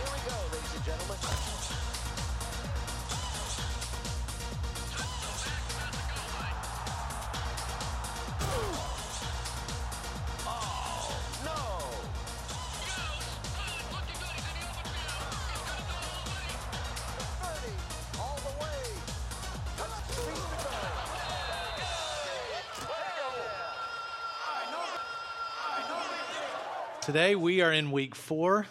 Here we go, ladies and gentlemen. Today we are in week 4,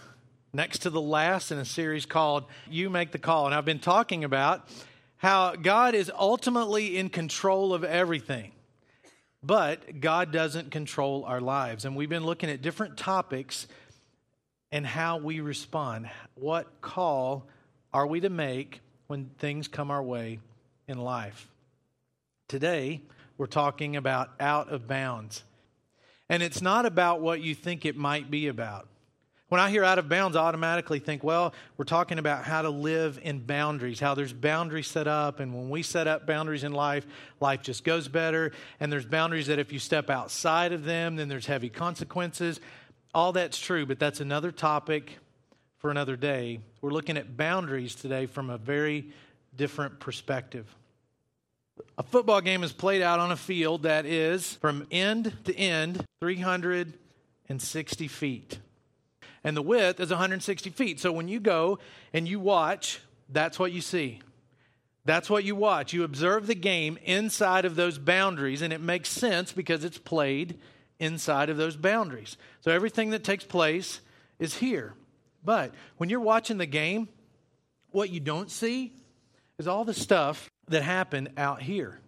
next to the last in a series called You Make the Call. And I've been talking about how God is ultimately in control of everything, but God doesn't control our lives. And we've been looking at different topics and how we respond. What call are we to make when things come our way in life? Today we're talking about out of bounds. And it's not about what you think it might be about. When I hear out of bounds, I automatically think, well, we're talking about how to live in boundaries, how there's boundaries set up. And when we set up boundaries in life, life just goes better. And there's boundaries that if you step outside of them, then there's heavy consequences. All that's true, but that's another topic for another day. We're looking at boundaries today from a very different perspective. A football game is played out on a field that is, from end to end, 360 feet. And the width is 160 feet. So when you go and you watch, that's what you see. That's what you watch. You observe the game inside of those boundaries, and it makes sense because it's played inside of those boundaries. So everything that takes place is here. But when you're watching the game, what you don't see is all the stuff that happened out here.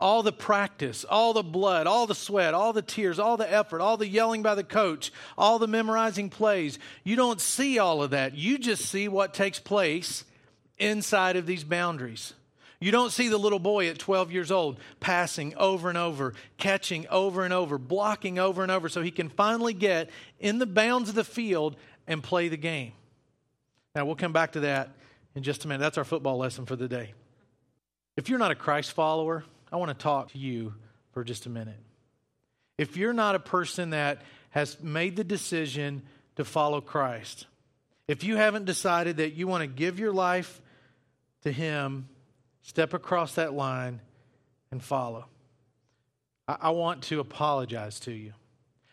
All the practice, all the blood, all the sweat, all the tears, all the effort, all the yelling by the coach, all the memorizing plays. You don't see all of that. You just see what takes place inside of these boundaries. You don't see the little boy at 12 years old passing over and over, catching over and over, blocking over and over, so he can finally get in the bounds of the field and play the game. Now, we'll come back to that in just a minute. That's our football lesson for the day. If you're not a Christ follower, I want to talk to you for just a minute. If you're not a person that has made the decision to follow Christ, if you haven't decided that you want to give your life to Him, step across that line and follow, I want to apologize to you.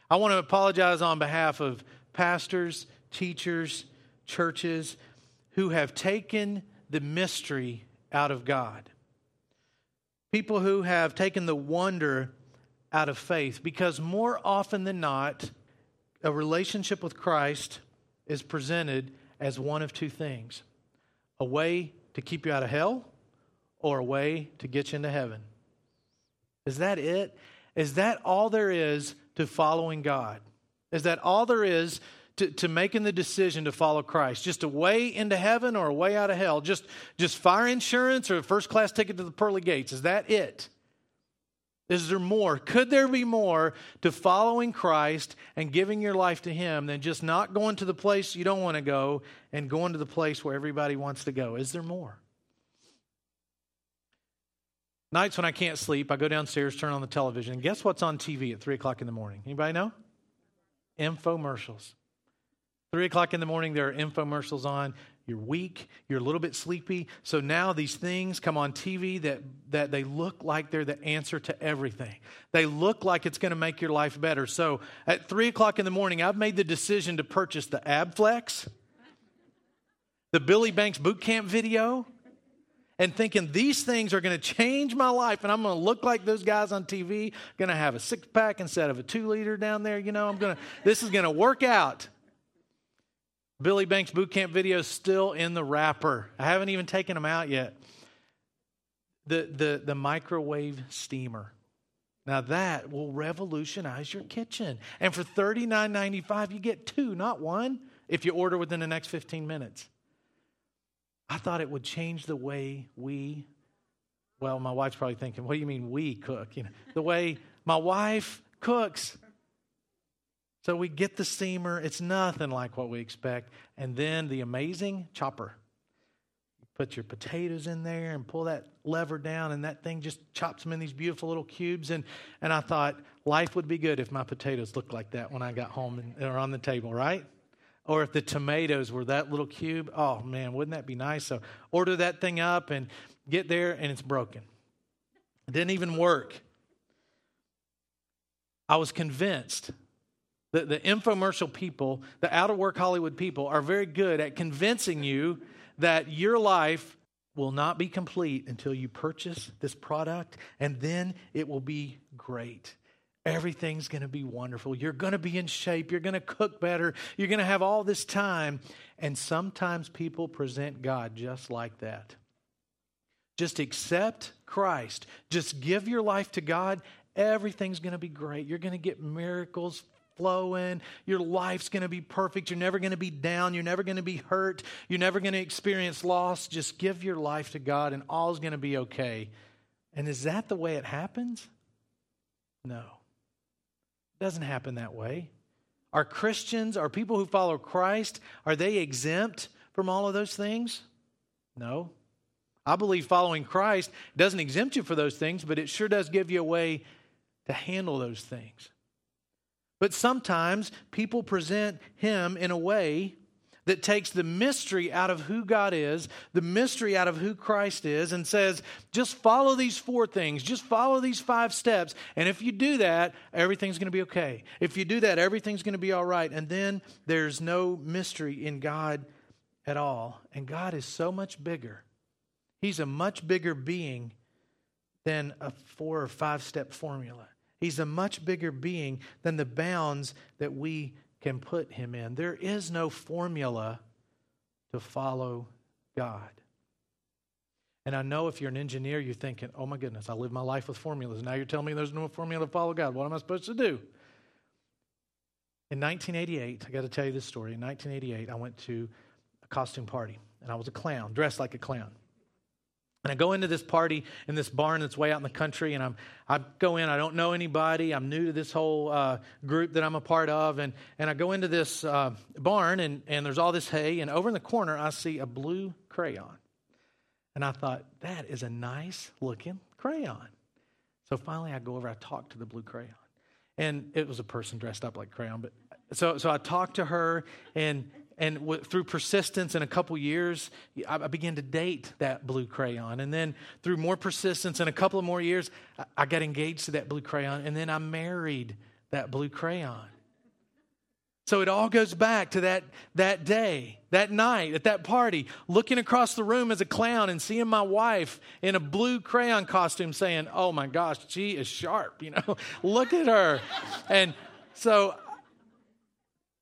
I want to apologize on behalf of pastors, teachers, churches who have taken the mystery out of God. People who have taken the wonder out of faith, because more often than not, a relationship with Christ is presented as one of two things: a way to keep you out of hell or a way to get you into heaven. Is that it? Is that all there is to following God? Is that all there is to making the decision to follow Christ? Just a way into heaven or a way out of hell? Just fire insurance or a first-class ticket to the pearly gates? Is that it? Is there more? Could there be more to following Christ and giving your life to Him than just not going to the place you don't want to go and going to the place where everybody wants to go? Is there more? Nights when I can't sleep, I go downstairs, turn on the television, and guess what's on TV at 3 o'clock in the morning? Anybody know? Infomercials. 3 o'clock in the morning, there are infomercials on. You're weak. You're a little bit sleepy. So now these things come on TV that they look like they're the answer to everything. They look like it's going to make your life better. So at 3 o'clock in the morning, I've made the decision to purchase the AbFlex, the Billy Banks boot camp video, and thinking these things are going to change my life, and I'm going to look like those guys on TV. Going to have a 6-pack instead of a 2-liter down there. You know, this is going to work out. Billy Banks boot camp video is still in the wrapper. I haven't even taken them out yet. The microwave steamer. Now that will revolutionize your kitchen. And for $39.95, you get 2, not 1, if you order within the next 15 minutes. I thought it would change the way well, my wife's probably thinking, what do you mean we cook? You know, the way my wife cooks. So we get the steamer. It's nothing like what we expect. And then the amazing chopper. You put your potatoes in there and pull that lever down, and that thing just chops them in these beautiful little cubes. And I thought life would be good if my potatoes looked like that when I got home and are on the table, right? Or if the tomatoes were that little cube, oh man, wouldn't that be nice? So order that thing up and get there and it's broken. It didn't even work. I was convinced that the infomercial people, the out-of-work Hollywood people, are very good at convincing you that your life will not be complete until you purchase this product, and then it will be great. Everything's going to be wonderful. You're going to be in shape. You're going to cook better. You're going to have all this time. And sometimes people present God just like that. Just accept Christ. Just give your life to God. Everything's going to be great. You're going to get miracles flowing. Your life's going to be perfect. You're never going to be down. You're never going to be hurt. You're never going to experience loss. Just give your life to God and all's going to be okay. And is that the way it happens? No. Doesn't happen that way. Are Christians, are people who follow Christ, are they exempt from all of those things? No. I believe following Christ doesn't exempt you for those things, but it sure does give you a way to handle those things. But sometimes people present Him in a way that takes the mystery out of who God is, the mystery out of who Christ is, and says, just follow these four things, just follow these five steps, and if you do that, everything's going to be okay. If you do that, everything's going to be all right, and then there's no mystery in God at all. And God is so much bigger. He's a much bigger being than a 4 or 5-step formula. He's a much bigger being than the bounds that we can put Him in. There is no formula to follow God. And I know if you're an engineer, you're thinking, oh my goodness, I live my life with formulas. Now you're telling me there's no formula to follow God. What am I supposed to do? In 1988, I got to tell you this story. In 1988, I went to a costume party, and I was a clown, dressed like a clown. And I go into this party in this barn that's way out in the country, and I go in, I don't know anybody, I'm new to this whole group that I'm a part of, and I go into this barn, and there's all this hay, and over in the corner I see a blue crayon. And I thought, that is a nice-looking crayon. So finally I go over, I talk to the blue crayon. And it was a person dressed up like crayon, but so I talked to her, and through persistence in a couple years, I began to date that blue crayon. And then through more persistence in a couple of more years, I got engaged to that blue crayon. And then I married that blue crayon. So it all goes back to that day, that night, at that party, looking across the room as a clown and seeing my wife in a blue crayon costume saying, oh my gosh, she is sharp, you know, look at her. And so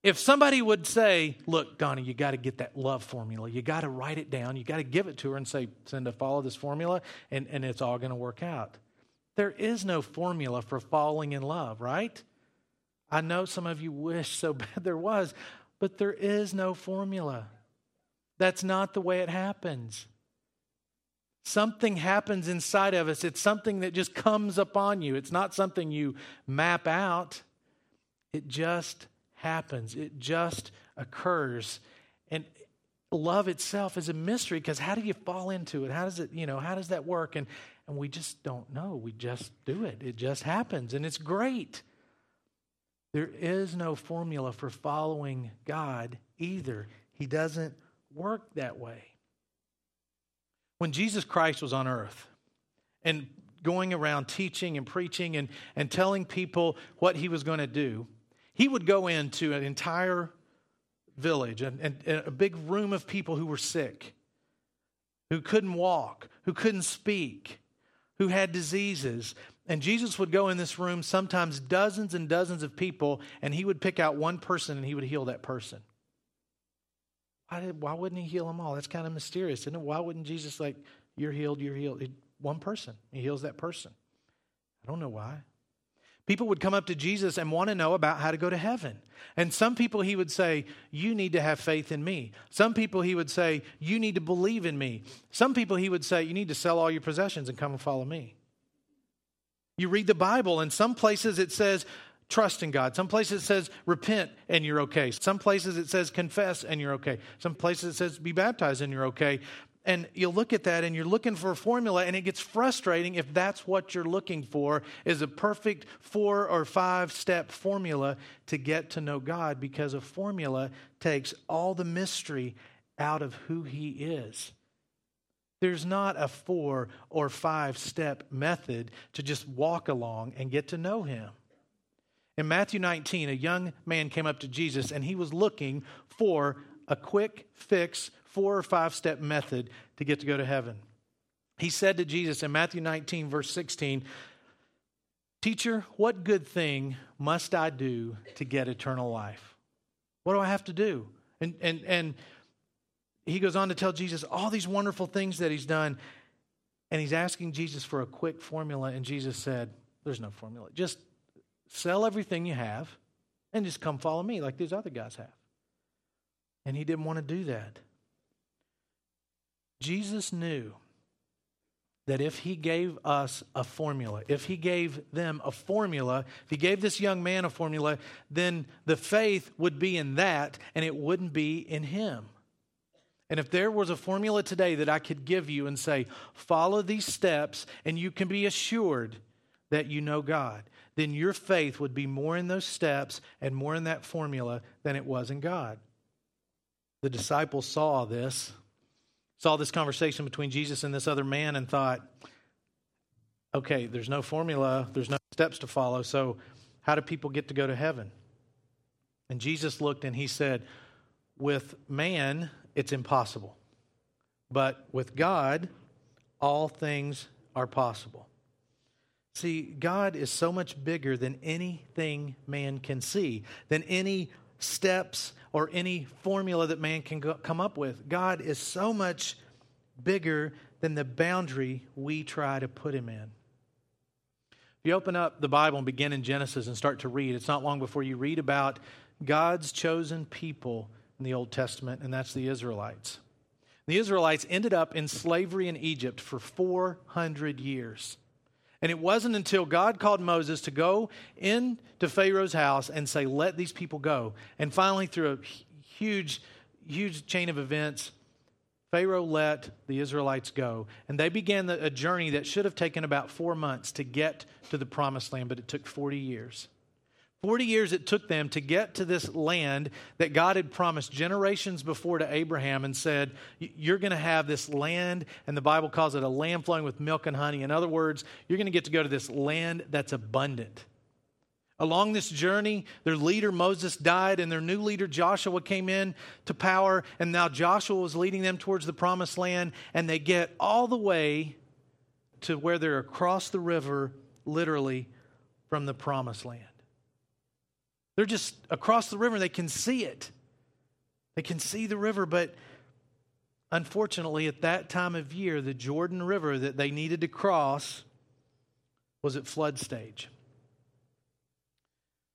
if somebody would say, look, Donnie, you got to get that love formula. You got to write it down. You got to give it to her and say, Cinda, follow this formula, and it's all going to work out. There is no formula for falling in love, right? I know some of you wish so bad there was, but there is no formula. That's not the way it happens. Something happens inside of us. It's something that just comes upon you. It's not something you map out. It just happens. It just occurs. And love itself is a mystery, because how do you fall into it? How does it, how does that work? And we just don't know. We just do it. It just happens, and it's great. There is no formula for following God either. He doesn't work that way. When Jesus Christ was on earth and going around teaching and preaching and telling people what He was going to do, He would go into an entire village and a big room of people who were sick, who couldn't walk, who couldn't speak, who had diseases. And Jesus would go in this room, sometimes dozens and dozens of people, and He would pick out one person and He would heal that person. Why wouldn't He heal them all? That's kind of mysterious, isn't it? Why wouldn't Jesus like, you're healed, you're healed? One person, He heals that person. I don't know why. People would come up to Jesus and want to know about how to go to heaven. And some people He would say, you need to have faith in me. Some people He would say, you need to believe in me. Some people He would say, you need to sell all your possessions and come and follow me. You read the Bible, and some places it says, trust in God. Some places it says, repent and you're okay. Some places it says, confess and you're okay. Some places it says, be baptized and you're okay. And you look at that and you're looking for a formula, and it gets frustrating if that's what you're looking for, is a perfect 4 or 5 step formula to get to know God, because a formula takes all the mystery out of who He is. There's not a 4 or 5 step method to just walk along and get to know Him. In Matthew 19, a young man came up to Jesus, and he was looking for a quick fix 4 or 5 step method to get to go to heaven. He said to Jesus in Matthew 19, verse 16, "Teacher, what good thing must I do to get eternal life? What do I have to do?" And he goes on to tell Jesus all these wonderful things that He's done. And he's asking Jesus for a quick formula. And Jesus said, "There's no formula. Just sell everything you have and just come follow me like these other guys have." And he didn't want to do that. Jesus knew that if He gave us a formula, if He gave them a formula, if He gave this young man a formula, then the faith would be in that and it wouldn't be in Him. And if there was a formula today that I could give you and say, follow these steps and you can be assured that you know God, then your faith would be more in those steps and more in that formula than it was in God. The disciples saw this conversation between Jesus and this other man and thought, okay, there's no formula, there's no steps to follow, so how do people get to go to heaven? And Jesus looked and He said, with man, it's impossible, but with God, all things are possible. See, God is so much bigger than anything man can see, than any steps or any formula that man can come up with. God is so much bigger than the boundary we try to put Him in. If you open up the Bible and begin in Genesis and start to read, it's not long before you read about God's chosen people in the Old Testament, and that's the Israelites. The Israelites ended up in slavery in Egypt for 400 years. And it wasn't until God called Moses to go into Pharaoh's house and say, let these people go. And finally, through a huge, huge chain of events, Pharaoh let the Israelites go. And they began a journey that should have taken about 4 months to get to the promised land, but it took 40 years. 40 years it took them to get to this land that God had promised generations before to Abraham and said, you're going to have this land, and the Bible calls it a land flowing with milk and honey. In other words, you're going to get to go to this land that's abundant. Along this journey, their leader Moses died, and their new leader Joshua came in to power, and now Joshua was leading them towards the promised land, and they get all the way to where they're across the river, literally, from the promised land. They're just across the river. They can see it. They can see the river, but unfortunately, at that time of year, the Jordan River that they needed to cross was at flood stage.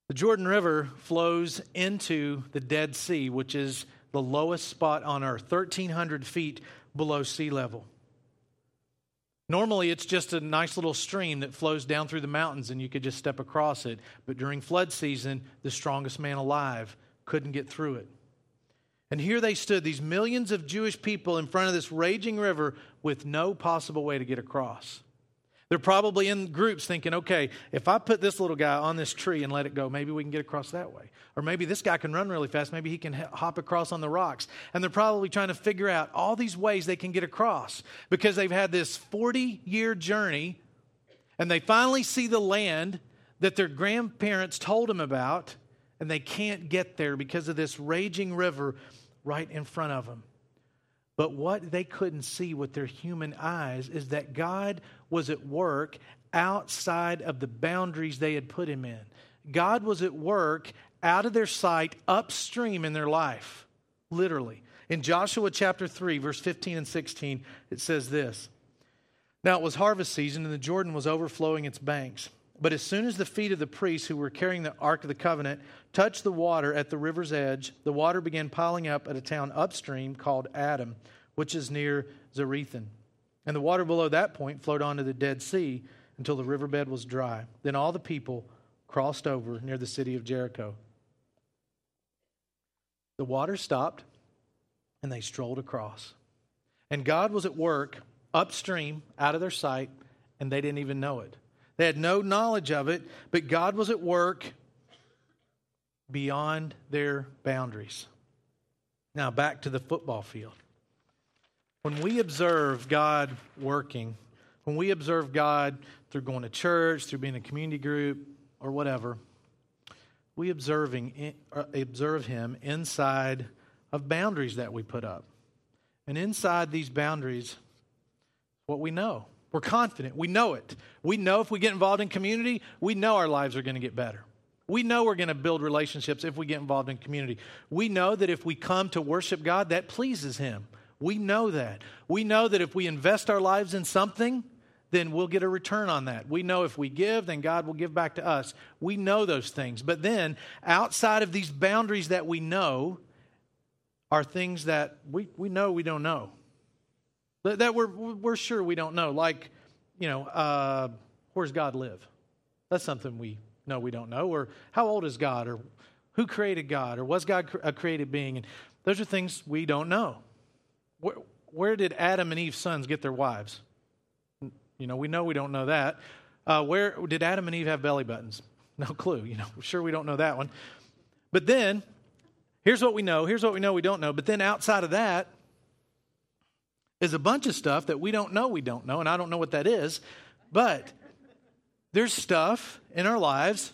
The Jordan River flows into the Dead Sea, which is the lowest spot on earth, 1,300 feet below sea level. Normally, it's just a nice little stream that flows down through the mountains and you could just step across it. But during flood season, the strongest man alive couldn't get through it. And here they stood, these millions of Jewish people in front of this raging river with no possible way to get across. They're probably in groups thinking, okay, if I put this little guy on this tree and let it go, maybe we can get across that way. Or maybe this guy can run really fast. Maybe he can hop across on the rocks. And they're probably trying to figure out all these ways they can get across because they've had this 40-year journey and they finally see the land that their grandparents told them about, and they can't get there because of this raging river right in front of them. But what they couldn't see with their human eyes is that God was at work outside of the boundaries they had put Him in. God was at work out of their sight, upstream in their life, literally. In Joshua chapter 3, verse 15 and 16, it says this. Now it was harvest season, and the Jordan was overflowing its banks. But as soon as the feet of the priests who were carrying the Ark of the Covenant touched the water at the river's edge, the water began piling up at a town upstream called Adam, which is near Zarethan. And the water below that point flowed onto the Dead Sea until the riverbed was dry. Then all the people crossed over near the city of Jericho. The water stopped, and they strolled across. And God was at work upstream, out of their sight, and they didn't even know it. They had no knowledge of it, but God was at work beyond their boundaries. Now, back to the football field. When we observe God working, when we observe God through going to church, through being a community group, or whatever, we observe Him inside of boundaries that we put up. And inside these boundaries, what we know. We're confident. We know it. We know if we get involved in community, we know our lives are going to get better. We know we're going to build relationships if we get involved in community. We know that if we come to worship God, that pleases Him. We know that. We know that if we invest our lives in something, then we'll get a return on that. We know if we give, then God will give back to us. We know those things. But then, outside of these boundaries that we know, are things that we know we don't know. That we're sure we don't know. Like, where's God live? That's something we know we don't know. Or how old is God? Or who created God? Or was God a created being? And those are things we don't know. Where did Adam and Eve's sons get their wives? We know we don't know that. Where did Adam and Eve have belly buttons? No clue. Sure we don't know that one. But then, here's what we know. Here's what we know we don't know. But then outside of that is a bunch of stuff that we don't know, and I don't know what that is. But there's stuff in our lives,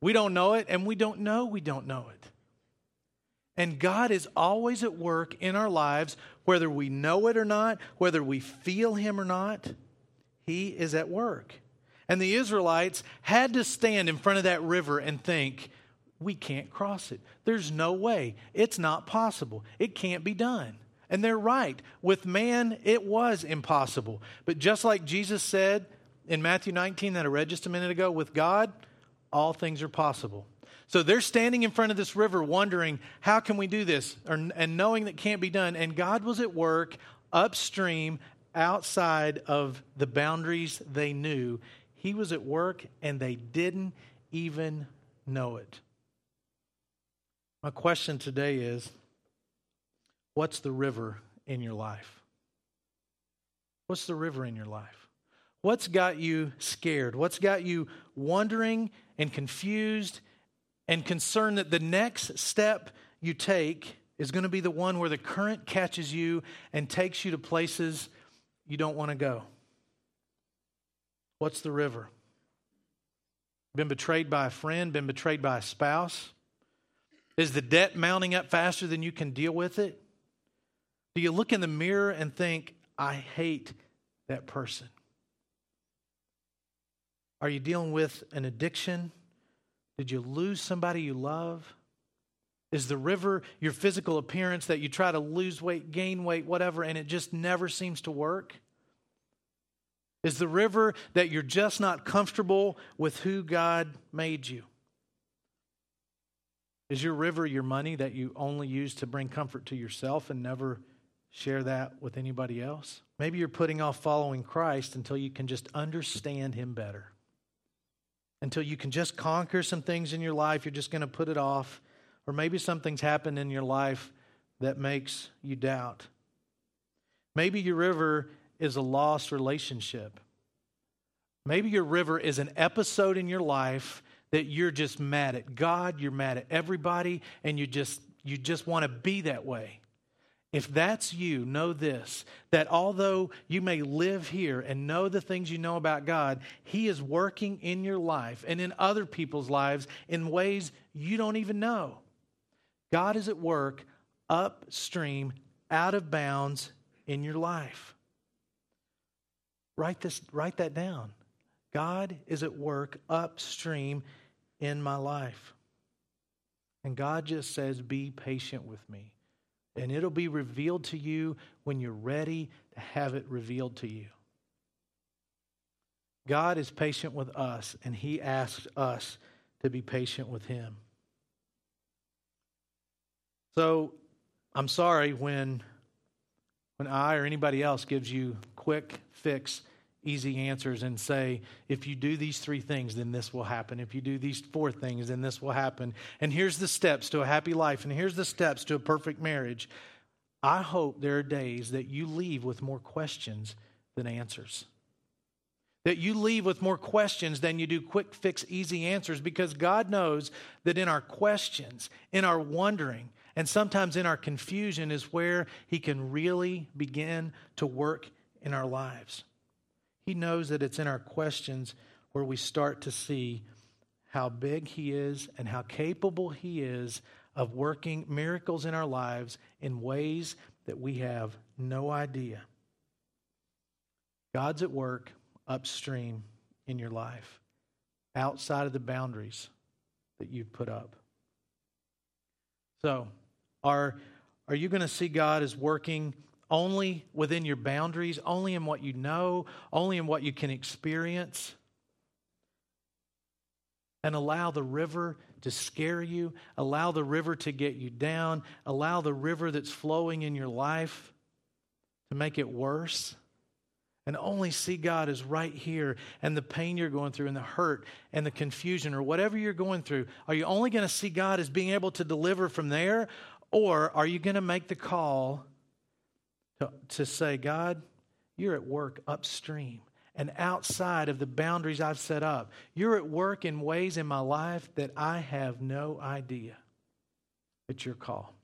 we don't know it, and we don't know it. And God is always at work in our lives, whether we know it or not, whether we feel Him or not. He is at work. And the Israelites had to stand in front of that river and think, we can't cross it. There's no way. It's not possible. It can't be done. And they're right. With man, it was impossible. But just like Jesus said in Matthew 19 that I read just a minute ago, with God, all things are possible. So they're standing in front of this river wondering, how can we do this? And knowing that can't be done. And God was at work upstream, outside of the boundaries they knew. He was at work and they didn't even know it. My question today is, what's the river in your life? What's the river in your life? What's got you scared? What's got you wondering and confused and concerned that the next step you take is going to be the one where the current catches you and takes you to places you don't want to go? What's the river? Been betrayed by a friend, been betrayed by a spouse? Is the debt mounting up faster than you can deal with it? Do you look in the mirror and think, I hate that person? Are you dealing with an addiction? Did you lose somebody you love? Is the river your physical appearance that you try to lose weight, gain weight, whatever, and it just never seems to work? Is the river that you're just not comfortable with who God made you? Is your river your money that you only use to bring comfort to yourself and never share that with anybody else? Maybe you're putting off following Christ until you can just understand Him better. Until you can just conquer some things in your life, you're just going to put it off. Or maybe something's happened in your life that makes you doubt. Maybe your river is a lost relationship. Maybe your river is an episode in your life that you're just mad at God, you're mad at everybody, and you just want to be that way. If that's you, know this, that although you may live here and know the things you know about God, He is working in your life and in other people's lives in ways you don't even know. God is at work upstream, out of bounds in your life. Write that down. God is at work upstream in my life. And God just says, be patient with me. And it'll be revealed to you when you're ready to have it revealed to you. God is patient with us, and He asks us to be patient with Him. So I'm sorry when I or anybody else gives you quick fix, easy answers and say, if you do these three things, then this will happen. If you do these four things, then this will happen. And here's the steps to a happy life. And here's the steps to a perfect marriage. I hope there are days that you leave with more questions than answers. That you leave with more questions than you do quick fix, easy answers, because God knows that in our questions, in our wondering, and sometimes in our confusion is where He can really begin to work in our lives. He knows that it's in our questions where we start to see how big He is and how capable He is of working miracles in our lives in ways that we have no idea. God's at work upstream in your life, outside of the boundaries that you've put up. So, are you going to see God as working only within your boundaries, only in what you know, only in what you can experience? And allow the river to scare you, allow the river to get you down, allow the river that's flowing in your life to make it worse. And only see God as right here, and the pain you're going through and the hurt and the confusion or whatever you're going through. Are you only going to see God as being able to deliver from there? Or are you going to make the call to say, God, you're at work upstream and outside of the boundaries I've set up. You're at work in ways in my life that I have no idea. It's your call.